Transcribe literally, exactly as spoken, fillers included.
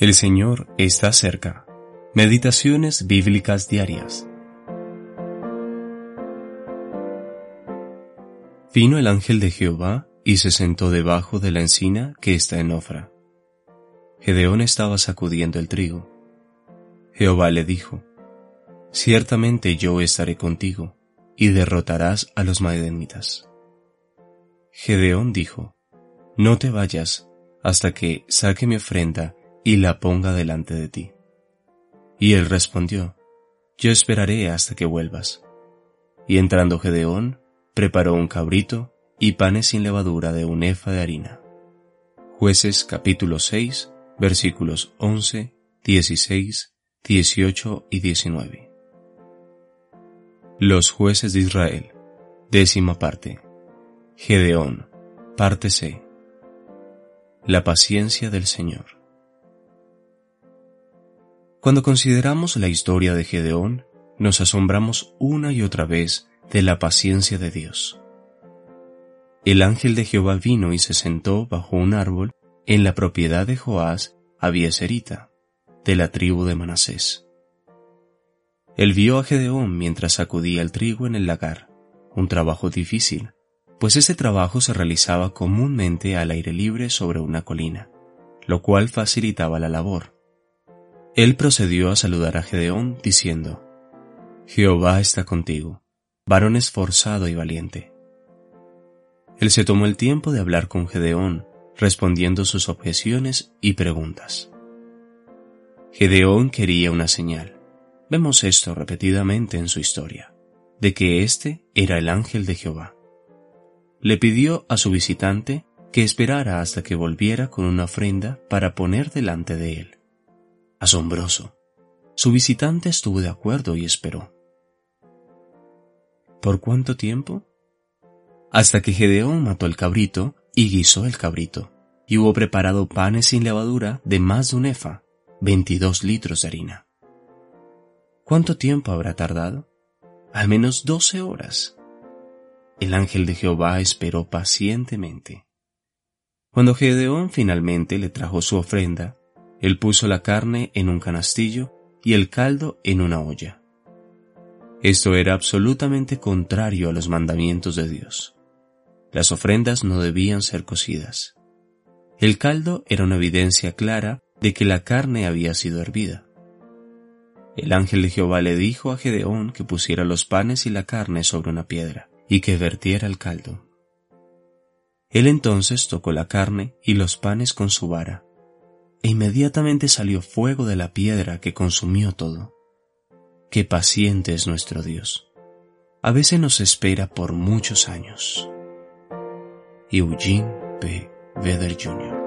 El Señor está cerca. Meditaciones bíblicas diarias. Vino el ángel de Jehová y se sentó debajo de la encina que está en Ofra. Gedeón estaba sacudiendo el trigo. Jehová le dijo: Ciertamente yo estaré contigo, y derrotarás a los madianitas. Gedeón dijo: No te vayas hasta que saque mi ofrenda y la ponga delante de ti. Y él respondió: Yo esperaré hasta que vuelvas. Y entrando Gedeón, preparó un cabrito y panes sin levadura de un efa de harina. Jueces capítulo seis, versículos once, dieciséis, dieciocho y diecinueve. Los jueces de Israel, décima parte. Gedeón, parte C. La paciencia del Señor. Cuando consideramos la historia de Gedeón, nos asombramos una y otra vez de la paciencia de Dios. El ángel de Jehová vino y se sentó bajo un árbol en la propiedad de Joás, abiezerita, de la tribu de Manasés. Él vio a Gedeón mientras sacudía el trigo en el lagar, un trabajo difícil, pues ese trabajo se realizaba comúnmente al aire libre sobre una colina, lo cual facilitaba la labor. Él procedió a saludar a Gedeón diciendo: Jehová está contigo, varón esforzado y valiente. Él se tomó el tiempo de hablar con Gedeón, respondiendo sus objeciones y preguntas. Gedeón quería una señal. Vemos esto repetidamente en su historia, de que este era el ángel de Jehová. Le pidió a su visitante que esperara hasta que volviera con una ofrenda para poner delante de él. Asombroso. Su visitante estuvo de acuerdo y esperó. ¿Por cuánto tiempo? Hasta que Gedeón mató el cabrito y guisó el cabrito, y hubo preparado panes sin levadura de más de un efa, veintidós litros de harina. ¿Cuánto tiempo habrá tardado? Al menos doce horas. El ángel de Jehová esperó pacientemente. Cuando Gedeón finalmente le trajo su ofrenda, él puso la carne en un canastillo y el caldo en una olla. Esto era absolutamente contrario a los mandamientos de Dios. Las ofrendas no debían ser cocidas. El caldo era una evidencia clara de que la carne había sido hervida. El ángel de Jehová le dijo a Gedeón que pusiera los panes y la carne sobre una piedra y que vertiera el caldo. Él entonces tocó la carne y los panes con su vara, e inmediatamente salió fuego de la piedra que consumió todo. ¡Qué paciente es nuestro Dios! A veces nos espera por muchos años. Eugene P. Vedder junior